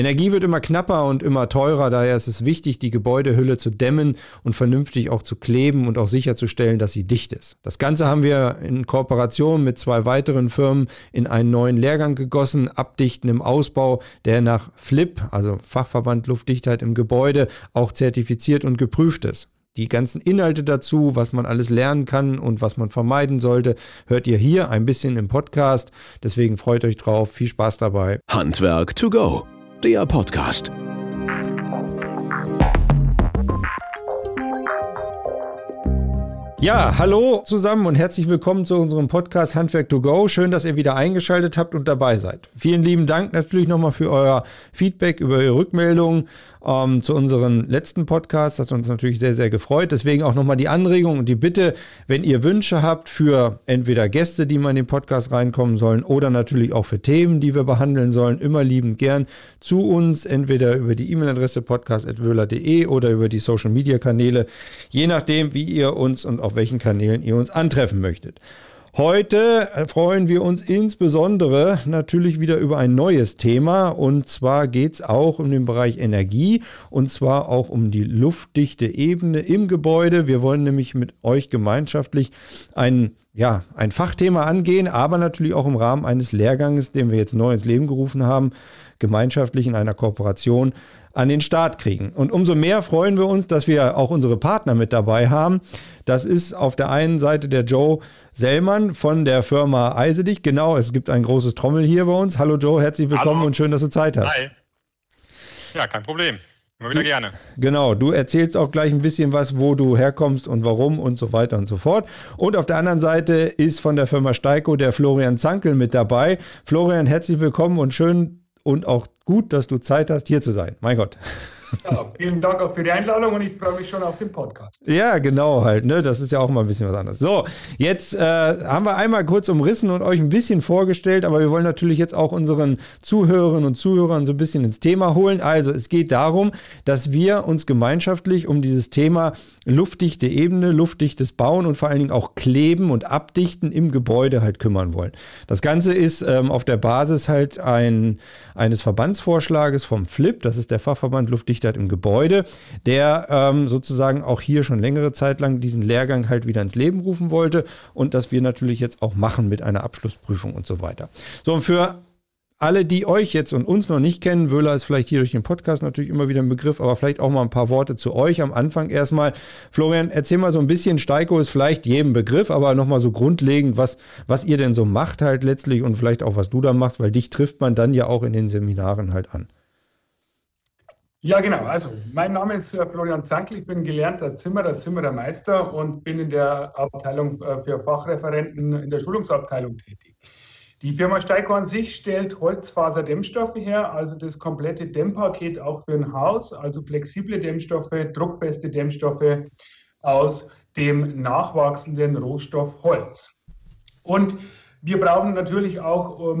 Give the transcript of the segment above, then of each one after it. Energie wird immer knapper und immer teurer, daher ist es wichtig, die Gebäudehülle zu dämmen und vernünftig auch zu kleben und auch sicherzustellen, dass sie dicht ist. Das Ganze haben wir in Kooperation mit zwei weiteren Firmen in einen neuen Lehrgang gegossen, Abdichten im Ausbau, der nach FLIP, also Fachverband Luftdichtheit im Gebäude, auch zertifiziert und geprüft ist. Die ganzen Inhalte dazu, was man alles lernen kann und was man vermeiden sollte, hört ihr hier ein bisschen im Podcast. Deswegen freut euch drauf. Viel Spaß dabei. Handwerk to go, der Podcast. Ja, hallo zusammen und herzlich willkommen zu unserem Podcast Handwerk to go. Schön, dass ihr wieder eingeschaltet habt und dabei seid. Vielen lieben Dank natürlich nochmal für euer Feedback, über eure Rückmeldungen zu unseren letzten Podcast. Das hat uns natürlich sehr, sehr gefreut. Deswegen auch nochmal die Anregung und die Bitte, wenn ihr Wünsche habt für entweder Gäste, die mal in den Podcast reinkommen sollen oder natürlich auch für Themen, die wir behandeln sollen, immer liebend gern zu uns, entweder über die E-Mail-Adresse podcast@wöhler.de oder über die Social-Media-Kanäle, je nachdem, wie ihr uns und auf welchen Kanälen ihr uns antreffen möchtet. Heute freuen wir uns insbesondere natürlich wieder über ein neues Thema, und zwar geht es auch um den Bereich Energie und zwar auch um die luftdichte Ebene im Gebäude. Wir wollen nämlich mit euch gemeinschaftlich ein Fachthema angehen, aber natürlich auch im Rahmen eines Lehrganges, den wir jetzt neu ins Leben gerufen haben, gemeinschaftlich in einer Kooperation an den Start kriegen. Und umso mehr freuen wir uns, dass wir auch unsere Partner mit dabei haben. Das ist auf der einen Seite der Joe Sellmann von der Firma Eisedicht. Genau, es gibt ein großes Trommel hier bei uns. Hallo Joe, herzlich willkommen. Hallo. Und schön, dass du Zeit hast. Hi. Ja, kein Problem. Immer wieder gerne. Genau, du erzählst auch gleich ein bisschen was, wo du herkommst und warum und so weiter und so fort. Und auf der anderen Seite ist von der Firma Steico der Florian Zankl mit dabei. Florian, herzlich willkommen und schön und auch gut, dass du Zeit hast, hier zu sein. Mein Gott. Ja, vielen Dank auch für die Einladung und ich freue mich schon auf den Podcast. Ja, genau halt. Ne? Das ist ja auch mal ein bisschen was anderes. So, jetzt haben wir einmal kurz umrissen und euch ein bisschen vorgestellt, aber wir wollen natürlich jetzt auch unseren Zuhörerinnen und Zuhörern so ein bisschen ins Thema holen. Also es geht darum, dass wir uns gemeinschaftlich um dieses Thema luftdichte Ebene, luftdichtes Bauen und vor allen Dingen auch Kleben und Abdichten im Gebäude halt kümmern wollen. Das Ganze ist auf der Basis halt eines Verbandsvorschlages vom FLIP, das ist der Fachverband Luftdichte im Gebäude, der sozusagen auch hier schon längere Zeit lang diesen Lehrgang halt wieder ins Leben rufen wollte und das wir natürlich jetzt auch machen mit einer Abschlussprüfung und so weiter. So, und für alle, die euch jetzt und uns noch nicht kennen, Wöhler ist vielleicht hier durch den Podcast natürlich immer wieder ein Begriff, aber vielleicht auch mal ein paar Worte zu euch am Anfang erstmal. Florian, erzähl mal so ein bisschen, Steico ist vielleicht jedem Begriff, aber nochmal so grundlegend, was ihr denn so macht halt letztlich und vielleicht auch, was du da machst, weil dich trifft man dann ja auch in den Seminaren halt an. Ja, genau. Also, mein Name ist Florian Zankl. Ich bin gelernter Zimmerermeister und bin in der Abteilung für Fachreferenten in der Schulungsabteilung tätig. Die Firma Steico an sich stellt Holzfaserdämmstoffe her, also das komplette Dämmpaket auch für ein Haus, also flexible Dämmstoffe, druckfeste Dämmstoffe aus dem nachwachsenden Rohstoff Holz. Und wir brauchen natürlich auch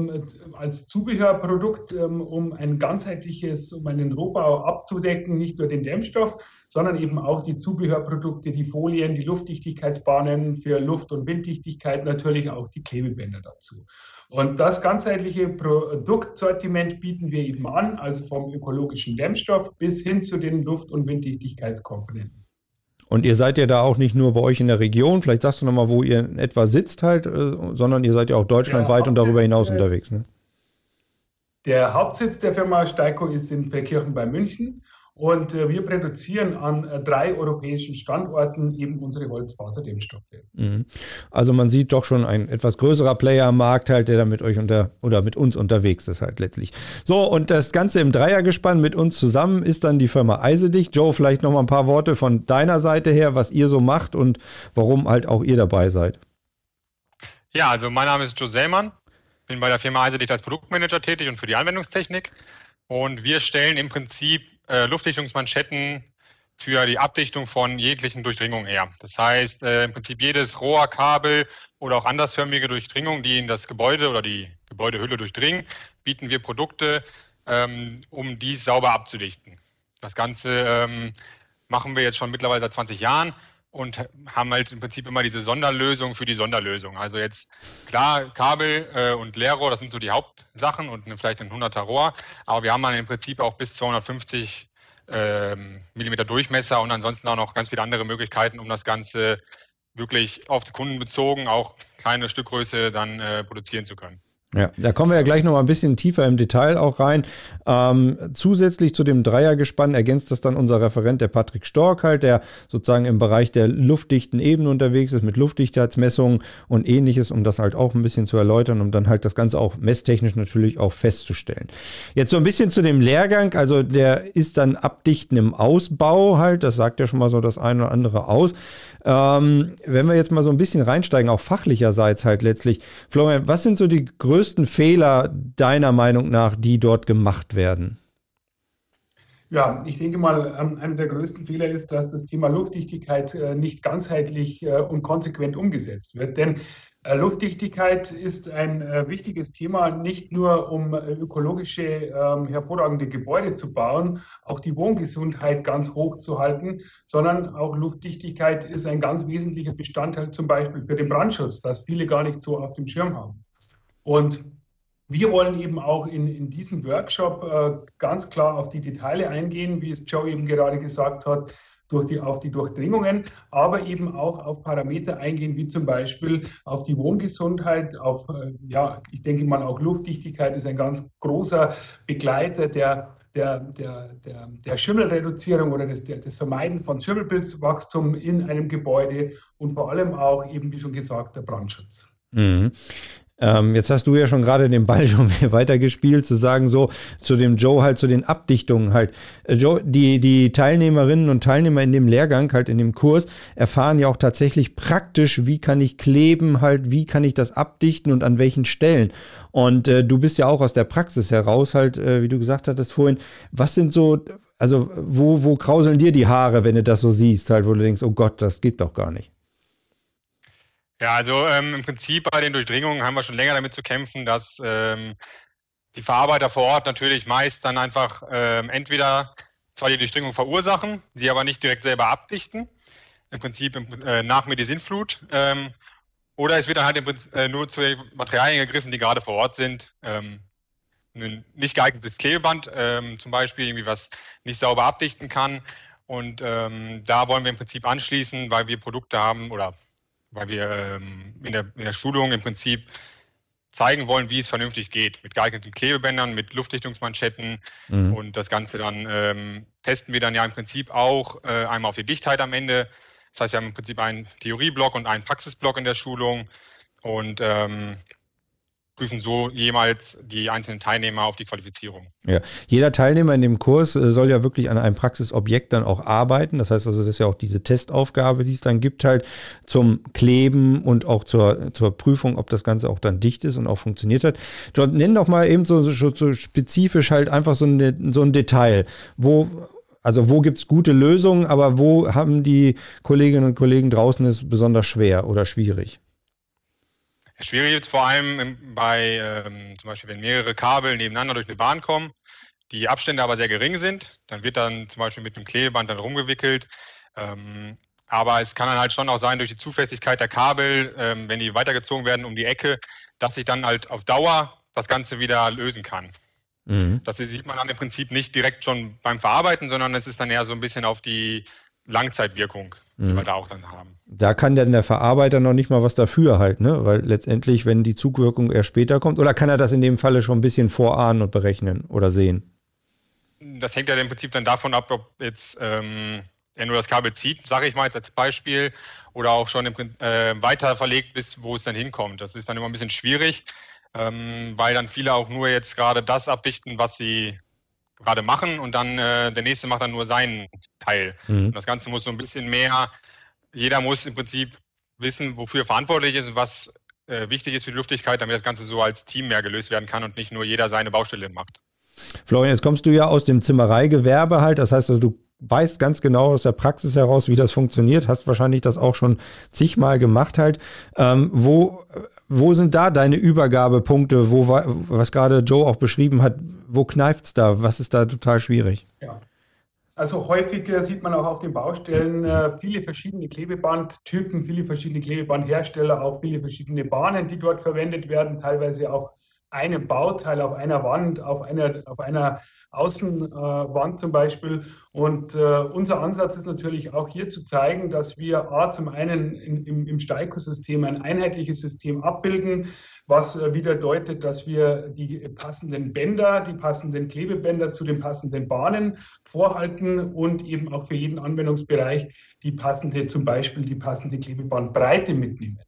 als Zubehörprodukt, um ein ganzheitliches, um einen Rohbau abzudecken, nicht nur den Dämmstoff, sondern eben auch die Zubehörprodukte, die Folien, die Luftdichtigkeitsbahnen für Luft- und Winddichtigkeit, natürlich auch die Klebebänder dazu. Und das ganzheitliche Produktsortiment bieten wir eben an, also vom ökologischen Dämmstoff bis hin zu den Luft- und Winddichtigkeitskomponenten. Und ihr seid ja da auch nicht nur bei euch in der Region, vielleicht sagst du nochmal, wo ihr in etwa sitzt halt, sondern ihr seid ja auch deutschlandweit und darüber hinaus unterwegs, ne? Der Hauptsitz der Firma Steico ist in Verkirchen bei München und wir produzieren an 3 europäischen Standorten eben unsere Holzfaserdämmstoffe. Mhm. Also man sieht doch schon ein etwas größerer Player am Markt halt, der da mit euch oder mit uns unterwegs ist halt letztlich. So, und das Ganze im Dreiergespann mit uns zusammen ist dann die Firma Eisedicht. Joe, vielleicht nochmal ein paar Worte von deiner Seite her, was ihr so macht und warum halt auch ihr dabei seid. Ja, also mein Name ist Joe Sellmann, bin bei der Firma Eisedicht als Produktmanager tätig und für die Anwendungstechnik. Und wir stellen im Prinzip Luftdichtungsmanschetten für die Abdichtung von jeglichen Durchdringungen her. Das heißt, im Prinzip jedes Rohr, Kabel oder auch andersförmige Durchdringung, die in das Gebäude oder die Gebäudehülle durchdringen, bieten wir Produkte, um dies sauber abzudichten. Das Ganze machen wir jetzt schon mittlerweile seit 20 Jahren und haben halt im Prinzip immer diese Sonderlösung für die Sonderlösung. Also jetzt, klar, Kabel und Leerrohr, das sind so die Hauptsachen und vielleicht ein 100er Rohr, aber wir haben dann im Prinzip auch bis 250 Millimeter Durchmesser und ansonsten auch noch ganz viele andere Möglichkeiten, um das Ganze wirklich auf die Kunden bezogen, auch kleine Stückgröße dann produzieren zu können. Ja, da kommen wir ja gleich nochmal ein bisschen tiefer im Detail auch rein. Zusätzlich zu dem Dreiergespann ergänzt das dann unser Referent, der Patrick Stork halt, der sozusagen im Bereich der luftdichten Ebene unterwegs ist mit Luftdichtheitsmessungen und Ähnliches, um das halt auch ein bisschen zu erläutern, um dann halt das Ganze auch messtechnisch natürlich auch festzustellen. Jetzt so ein bisschen zu dem Lehrgang, also der ist dann Abdichten im Ausbau halt, das sagt ja schon mal so das eine oder andere aus. Wenn wir jetzt mal so ein bisschen reinsteigen, auch fachlicherseits halt letztlich. Florian, was sind so die größten Fehler deiner Meinung nach, die dort gemacht werden? Ja, ich denke mal, einer der größten Fehler ist, dass das Thema Luftdichtigkeit nicht ganzheitlich und konsequent umgesetzt wird. Denn Luftdichtigkeit ist ein wichtiges Thema, nicht nur um ökologische, hervorragende Gebäude zu bauen, auch die Wohngesundheit ganz hoch zu halten, sondern auch Luftdichtigkeit ist ein ganz wesentlicher Bestandteil zum Beispiel für den Brandschutz, das viele gar nicht so auf dem Schirm haben. Und wir wollen eben auch in diesem Workshop ganz klar auf die Details eingehen, wie es Joe eben gerade gesagt hat, auf die Durchdringungen, aber eben auch auf Parameter eingehen, wie zum Beispiel auf die Wohngesundheit, auf, ich denke mal auch Luftdichtigkeit ist ein ganz großer Begleiter der Schimmelreduzierung oder des Vermeiden von Schimmelpilzwachstum in einem Gebäude und vor allem auch eben, wie schon gesagt, der Brandschutz. Mhm. Jetzt hast du ja schon gerade den Ball schon weitergespielt, zu sagen so, zu dem Joe halt, zu den Abdichtungen halt. Joe, die Teilnehmerinnen und Teilnehmer in dem Lehrgang halt, in dem Kurs, erfahren ja auch tatsächlich praktisch, wie kann ich kleben halt, wie kann ich das abdichten und an welchen Stellen. Und du bist ja auch aus der Praxis heraus halt, wie du gesagt hattest vorhin, was sind so, also wo krauseln dir die Haare, wenn du das so siehst halt, wo du denkst, oh Gott, das geht doch gar nicht. Ja, also im Prinzip bei den Durchdringungen haben wir schon länger damit zu kämpfen, dass die Verarbeiter vor Ort natürlich meist dann einfach entweder zwar die Durchdringung verursachen, sie aber nicht direkt selber abdichten, im Prinzip nach mir die Sintflut, oder es wird dann halt im Prinzip, nur zu den Materialien gegriffen, die gerade vor Ort sind. Ein nicht geeignetes Klebeband zum Beispiel, irgendwie was nicht sauber abdichten kann. Und da wollen wir im Prinzip anschließen, weil wir Produkte haben oder weil wir in der Schulung im Prinzip zeigen wollen, wie es vernünftig geht. Mit geeigneten Klebebändern, mit Luftdichtungsmanschetten und das Ganze dann testen wir dann ja im Prinzip auch einmal auf die Dichtheit am Ende. Das heißt, wir haben im Prinzip einen Theorieblock und einen Praxisblock in der Schulung und prüfen so jemals die einzelnen Teilnehmer auf die Qualifizierung. Ja, jeder Teilnehmer in dem Kurs soll ja wirklich an einem Praxisobjekt dann auch arbeiten. Das heißt also, das ist ja auch diese Testaufgabe, die es dann gibt, halt zum Kleben und auch zur Prüfung, ob das Ganze auch dann dicht ist und auch funktioniert hat. John, nenn doch mal eben so spezifisch halt einfach so ein Detail, wo gibt es gute Lösungen, aber wo haben die Kolleginnen und Kollegen draußen es besonders schwer oder schwierig? Schwierig ist vor allem bei, zum Beispiel, wenn mehrere Kabel nebeneinander durch eine Bahn kommen, die Abstände aber sehr gering sind, dann wird dann zum Beispiel mit einem Klebeband dann rumgewickelt. Aber es kann dann halt schon auch sein, durch die Zufälligkeit der Kabel, wenn die weitergezogen werden um die Ecke, dass sich dann halt auf Dauer das Ganze wieder lösen kann. Mhm. Das sieht man dann im Prinzip nicht direkt schon beim Verarbeiten, sondern es ist dann eher so ein bisschen auf die Langzeitwirkung, die wir da auch dann haben. Da kann dann der Verarbeiter noch nicht mal was dafür halt, ne? Weil letztendlich, wenn die Zugwirkung eher später kommt, oder kann er das in dem Falle schon ein bisschen vorahnen und berechnen oder sehen? Das hängt ja im Prinzip dann davon ab, ob jetzt er nur das Kabel zieht, sage ich mal jetzt als Beispiel, oder auch schon weiter verlegt bis wo es dann hinkommt. Das ist dann immer ein bisschen schwierig, weil dann viele auch nur jetzt gerade das abdichten, was sie gerade machen und dann der Nächste macht dann nur seinen Teil. Mhm. Und das Ganze muss so ein bisschen mehr, jeder muss im Prinzip wissen, wofür er verantwortlich ist und was wichtig ist für die Luftigkeit, damit das Ganze so als Team mehr gelöst werden kann und nicht nur jeder seine Baustelle macht. Florian, jetzt kommst du ja aus dem Zimmereigewerbe halt, das heißt also, du weißt ganz genau aus der Praxis heraus, wie das funktioniert, hast wahrscheinlich das auch schon zigmal gemacht halt. Wo sind da deine Übergabepunkte, was gerade Joe auch beschrieben hat, wo kneift's da, was ist da total schwierig? Ja. Also häufig sieht man auch auf den Baustellen viele verschiedene Klebebandtypen, viele verschiedene Klebebandhersteller, auch viele verschiedene Bahnen, die dort verwendet werden, teilweise auf einem Bauteil, auf einer Wand, auf einer Außenwand zum Beispiel. Und unser Ansatz ist natürlich auch hier zu zeigen, dass wir zum einen im Steico-System ein einheitliches System abbilden, was wieder deutet, dass wir die passenden Bänder, die passenden Klebebänder zu den passenden Bahnen vorhalten und eben auch für jeden Anwendungsbereich die passende, zum Beispiel die passende Klebebandbreite mitnehmen.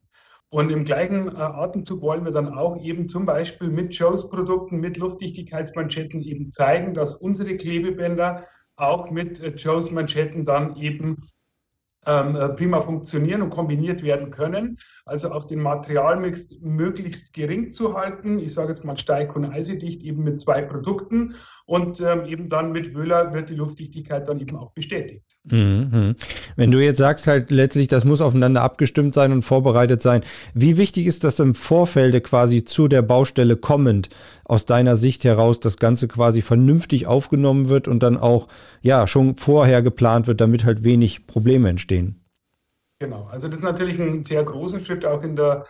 Und im gleichen Atemzug wollen wir dann auch eben zum Beispiel mit Joes Produkten, mit Luftdichtheitsmanschetten eben zeigen, dass unsere Klebebänder auch mit Joes Manschetten dann eben prima funktionieren und kombiniert werden können. Also auch den Materialmix möglichst gering zu halten. Ich sage jetzt mal Steico und Eisedicht eben mit 2 Produkten und eben dann mit Wöhler wird die Luftdichtigkeit dann eben auch bestätigt. Mhm. Wenn du jetzt sagst halt letztlich, das muss aufeinander abgestimmt sein und vorbereitet sein. Wie wichtig ist das im Vorfelde quasi zu der Baustelle kommend aus deiner Sicht heraus, das Ganze quasi vernünftig aufgenommen wird und dann auch ja schon vorher geplant wird, damit halt wenig Probleme entstehen? Genau, also das ist natürlich ein sehr großer Schritt auch in der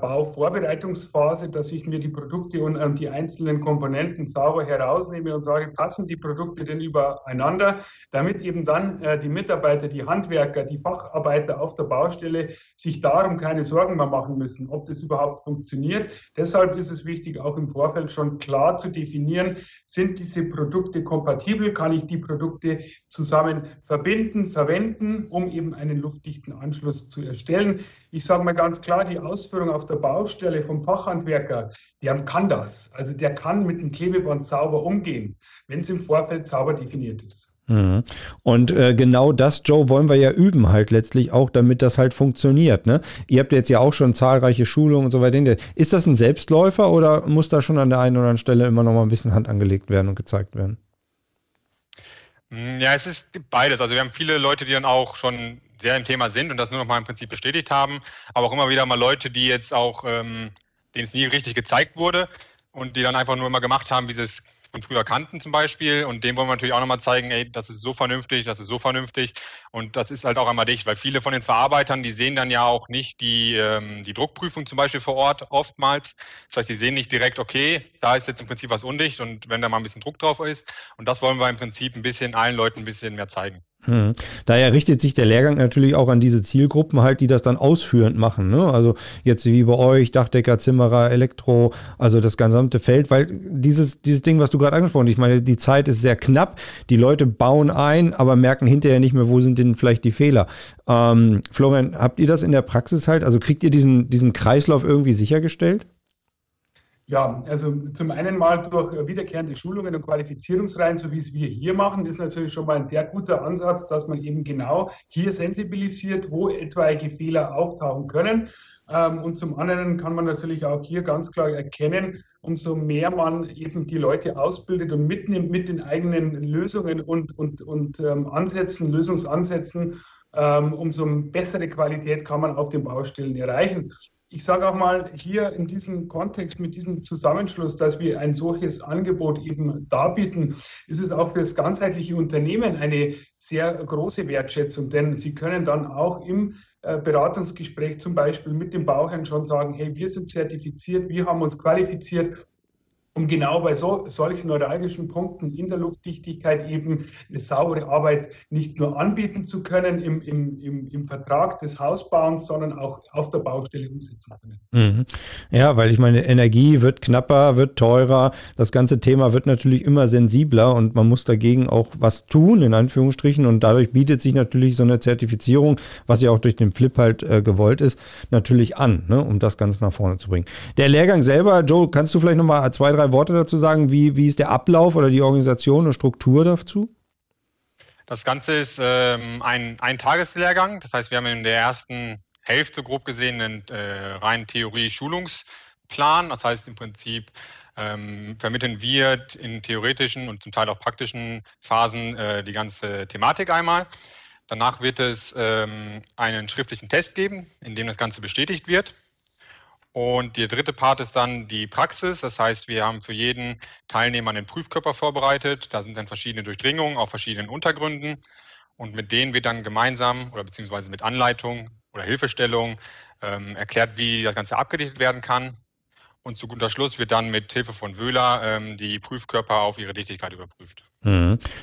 Bauvorbereitungsphase, dass ich mir die Produkte und die einzelnen Komponenten sauber herausnehme und sage, passen die Produkte denn übereinander, damit eben dann die Mitarbeiter, die Handwerker, die Facharbeiter auf der Baustelle sich darum keine Sorgen mehr machen müssen, ob das überhaupt funktioniert. Deshalb ist es wichtig, auch im Vorfeld schon klar zu definieren, sind diese Produkte kompatibel, kann ich die Produkte zusammen verbinden, verwenden, um eben einen luftdichten Anschluss zu erstellen. Ich sage mal ganz klar, die Ausführung auf der Baustelle vom Fachhandwerker, der kann das. Also der kann mit dem Klebeband sauber umgehen, wenn es im Vorfeld sauber definiert ist. Mhm. Und genau das, Joe, wollen wir ja üben halt letztlich auch, damit das halt funktioniert. Ne? Ihr habt jetzt ja auch schon zahlreiche Schulungen und so weiter. Ist das ein Selbstläufer oder muss da schon an der einen oder anderen Stelle immer noch mal ein bisschen Hand angelegt werden und gezeigt werden? Ja, es ist beides. Also wir haben viele Leute, die dann auch schon sehr im Thema sind und das nur noch mal im Prinzip bestätigt haben, aber auch immer wieder mal Leute, die jetzt auch, denen es nie richtig gezeigt wurde und die dann einfach nur immer gemacht haben, wie sie es von früher kannten zum Beispiel, und dem wollen wir natürlich auch nochmal zeigen, ey, das ist so vernünftig und das ist halt auch einmal dicht, weil viele von den Verarbeitern, die sehen dann ja auch nicht die Druckprüfung zum Beispiel vor Ort oftmals, das heißt, die sehen nicht direkt, okay, da ist jetzt im Prinzip was undicht und wenn da mal ein bisschen Druck drauf ist, und das wollen wir im Prinzip ein bisschen allen Leuten ein bisschen mehr zeigen. Hm. Daher richtet sich der Lehrgang natürlich auch an diese Zielgruppen halt, die das dann ausführend machen, ne? Also jetzt wie bei euch, Dachdecker, Zimmerer, Elektro, also das gesamte Feld, weil dieses Ding, was du gerade angesprochen hast, ich meine, die Zeit ist sehr knapp, die Leute bauen ein, aber merken hinterher nicht mehr, wo sind denn vielleicht die Fehler. Florian, habt ihr das in der Praxis halt, also kriegt ihr diesen Kreislauf irgendwie sichergestellt? Ja, also zum einen mal durch wiederkehrende Schulungen und Qualifizierungsreihen, so wie es wir hier machen, ist natürlich schon mal ein sehr guter Ansatz, dass man eben genau hier sensibilisiert, wo etwaige Fehler auftauchen können. Und zum anderen kann man natürlich auch hier ganz klar erkennen, umso mehr man eben die Leute ausbildet und mitnimmt mit den eigenen Lösungen und Ansätzen, Lösungsansätzen, umso bessere Qualität kann man auf den Baustellen erreichen. Ich sage auch mal hier in diesem Kontext, mit diesem Zusammenschluss, dass wir ein solches Angebot eben darbieten, ist es auch für das ganzheitliche Unternehmen eine sehr große Wertschätzung, denn sie können dann auch im Beratungsgespräch zum Beispiel mit dem Bauherrn schon sagen, hey, wir sind zertifiziert, wir haben uns qualifiziert, um genau bei solchen neuralgischen Punkten in der Luftdichtigkeit eben eine saubere Arbeit nicht nur anbieten zu können im Vertrag des Hausbauens, sondern auch auf der Baustelle umsetzen können. Mhm. Ja, weil ich meine, Energie wird knapper, wird teurer, das ganze Thema wird natürlich immer sensibler und man muss dagegen auch was tun, in Anführungsstrichen, und dadurch bietet sich natürlich so eine Zertifizierung, was ja auch durch den FLIP halt gewollt ist, natürlich an, ne, um das Ganze nach vorne zu bringen. Der Lehrgang selber, Joe, kannst du vielleicht nochmal 2, 3 Worte dazu sagen, wie ist der Ablauf oder die Organisation und Struktur dazu? Das Ganze ist ein Tageslehrgang, das heißt, wir haben in der ersten Hälfte grob gesehen einen rein Theorie-Schulungsplan, das heißt im Prinzip vermitteln wir in theoretischen und zum Teil auch praktischen Phasen die ganze Thematik einmal. Danach wird es einen schriftlichen Test geben, in dem das Ganze bestätigt wird. Und der dritte Part ist dann die Praxis. Das heißt, wir haben für jeden Teilnehmer einen Prüfkörper vorbereitet. Da sind dann verschiedene Durchdringungen auf verschiedenen Untergründen. Und mit denen wird dann gemeinsam oder beziehungsweise mit Anleitung oder Hilfestellung erklärt, wie das Ganze abgedichtet werden kann. Und zu guter Schluss wird dann mit Hilfe von Wöhler die Prüfkörper auf ihre Dichtigkeit überprüft.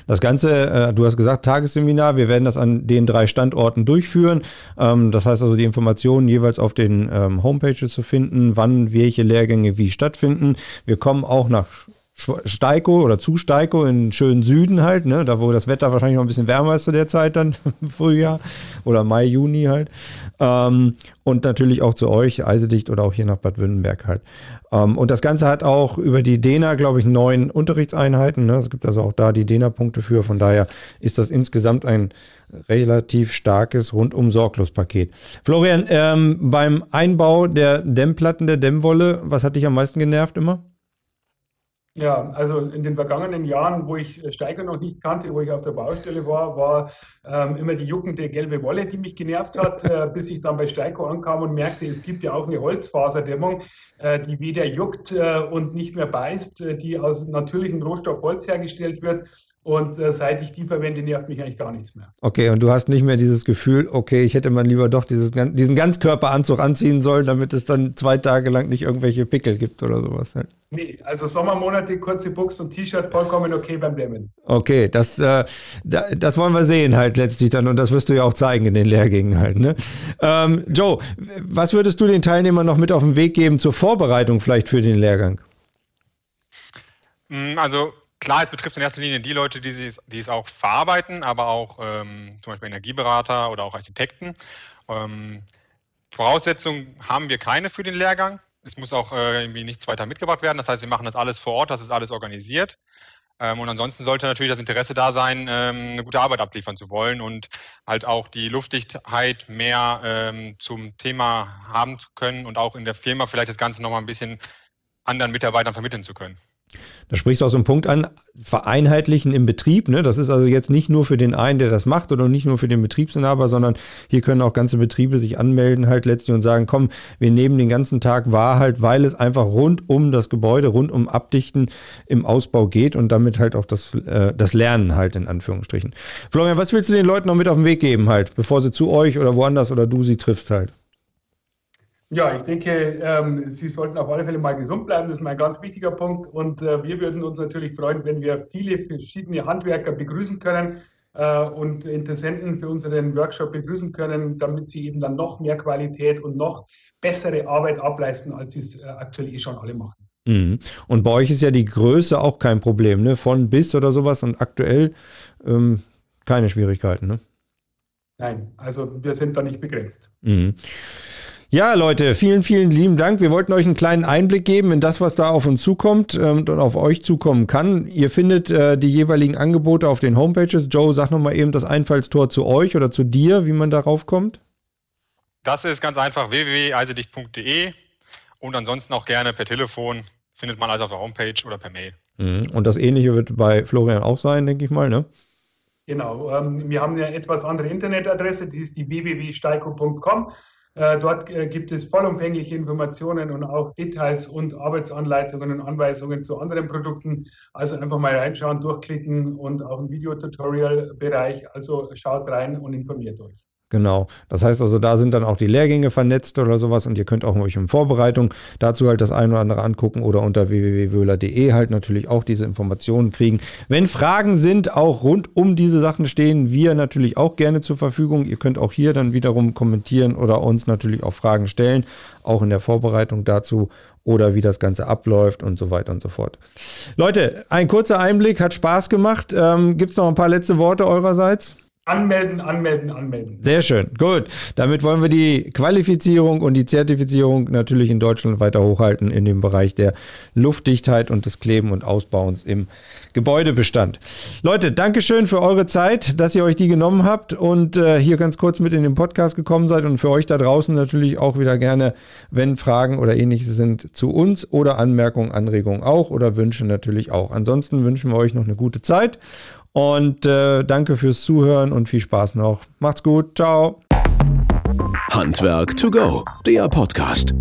Das Ganze, du hast gesagt, Tagesseminar, wir werden das an den 3 Standorten durchführen. Das heißt also, die Informationen jeweils auf den Homepages zu finden, wann welche Lehrgänge wie stattfinden. Wir kommen auch nach Steico oder zu Steico in schönen Süden halt, ne, da wo das Wetter wahrscheinlich noch ein bisschen wärmer ist zu der Zeit dann im Frühjahr oder Mai, Juni halt. Und natürlich auch zu euch, Eisedicht oder auch hier nach Bad Württemberg halt. Und das Ganze hat auch über die Dena, glaube ich, 9 Unterrichtseinheiten. Ne? Es gibt also auch da die Dena-Punkte für. Von daher ist das insgesamt ein relativ starkes Rundum-Sorglos-Paket. Florian, beim Einbau der Dämmplatten, der Dämmwolle, was hat dich am meisten genervt immer? Ja, also in den vergangenen Jahren, wo ich Steico noch nicht kannte, wo ich auf der Baustelle war, war immer die juckende gelbe Wolle, die mich genervt hat, bis ich dann bei Steico ankam und merkte, es gibt ja auch eine Holzfaserdämmung, die weder juckt und nicht mehr beißt, die aus natürlichem Rohstoff Holz hergestellt wird. Und seit ich die verwende, nervt mich eigentlich gar nichts mehr. Okay, und du hast nicht mehr dieses Gefühl, okay, ich hätte mal lieber doch diesen Ganzkörperanzug anziehen sollen, damit es dann 2 Tage lang nicht irgendwelche Pickel gibt oder sowas. Halt. Nee, also Sommermonate, kurze Buchs und T-Shirt, vollkommen okay beim Dämmen. Okay, das wollen wir sehen halt letztlich dann, und das wirst du ja auch zeigen in den Lehrgängen halt. Ne? Joe, was würdest du den Teilnehmern noch mit auf den Weg geben zur Vorbereitung vielleicht für den Lehrgang? Also klar, es betrifft in erster Linie die Leute, die es auch verarbeiten, aber auch zum Beispiel Energieberater oder auch Architekten. Voraussetzungen haben wir keine für den Lehrgang. Es muss auch irgendwie nichts weiter mitgebracht werden. Das heißt, wir machen das alles vor Ort, das ist alles organisiert. Und ansonsten sollte natürlich das Interesse da sein, eine gute Arbeit abliefern zu wollen und halt auch die Luftdichtheit mehr zum Thema haben zu können und auch in der Firma vielleicht das Ganze nochmal ein bisschen anderen Mitarbeitern vermitteln zu können. Da sprichst du auch so einen Punkt an, vereinheitlichen im Betrieb, ne? Das ist also jetzt nicht nur für den einen, der das macht oder nicht nur für den Betriebsinhaber, sondern hier können auch ganze Betriebe sich anmelden halt letztlich und sagen, komm, wir nehmen den ganzen Tag wahr halt, weil es einfach rund um das Gebäude, rund um Abdichten im Ausbau geht und damit halt auch das Lernen halt in Anführungsstrichen. Florian, was willst du den Leuten noch mit auf den Weg geben halt, bevor sie zu euch oder woanders oder du sie triffst halt? Ja, ich denke, Sie sollten auf alle Fälle mal gesund bleiben, das ist mein ganz wichtiger Punkt, und wir würden uns natürlich freuen, wenn wir viele verschiedene Handwerker begrüßen können und Interessenten für unseren Workshop begrüßen können, damit sie eben dann noch mehr Qualität und noch bessere Arbeit ableisten, als sie es aktuell schon alle machen. Mhm. Und bei euch ist ja die Größe auch kein Problem, ne? Von bis oder sowas, und aktuell keine Schwierigkeiten, ne? Nein, also wir sind da nicht begrenzt. Mhm. Ja, Leute, vielen, vielen lieben Dank. Wir wollten euch einen kleinen Einblick geben in das, was da auf uns zukommt und auf euch zukommen kann. Ihr findet die jeweiligen Angebote auf den Homepages. Joe, sag nochmal eben das Einfallstor zu euch oder zu dir, wie man darauf kommt. Das ist ganz einfach www.eisedicht.de und ansonsten auch gerne per Telefon, findet man also auf der Homepage oder per Mail. Und das Ähnliche wird bei Florian auch sein, denke ich mal, ne? Genau, wir haben eine etwas andere Internetadresse, die ist die www.steico.com. Dort gibt es vollumfängliche Informationen und auch Details und Arbeitsanleitungen und Anweisungen zu anderen Produkten. Also einfach mal reinschauen, durchklicken und auch im Videotutorial-Bereich. Also schaut rein und informiert euch. Genau. Das heißt also, da sind dann auch die Lehrgänge vernetzt oder sowas, und ihr könnt auch euch in Vorbereitung dazu halt das ein oder andere angucken oder unter www.wöhler.de halt natürlich auch diese Informationen kriegen. Wenn Fragen sind, auch rund um diese Sachen stehen wir natürlich auch gerne zur Verfügung. Ihr könnt auch hier dann wiederum kommentieren oder uns natürlich auch Fragen stellen, auch in der Vorbereitung dazu oder wie das Ganze abläuft und so weiter und so fort. Leute, ein kurzer Einblick, hat Spaß gemacht. Gibt's noch ein paar letzte Worte eurerseits? Anmelden, anmelden, anmelden. Sehr schön, gut. Damit wollen wir die Qualifizierung und die Zertifizierung natürlich in Deutschland weiter hochhalten in dem Bereich der Luftdichtheit und des Kleben und Ausbauens im Gebäudebestand. Leute, Dankeschön für eure Zeit, dass ihr euch die genommen habt und hier ganz kurz mit in den Podcast gekommen seid, und für euch da draußen natürlich auch wieder gerne, wenn Fragen oder Ähnliches sind, zu uns oder Anmerkungen, Anregungen auch oder Wünsche natürlich auch. Ansonsten wünschen wir euch noch eine gute Zeit. Und danke fürs Zuhören und viel Spaß noch. Macht's gut, ciao. Handwerk to go, der Podcast.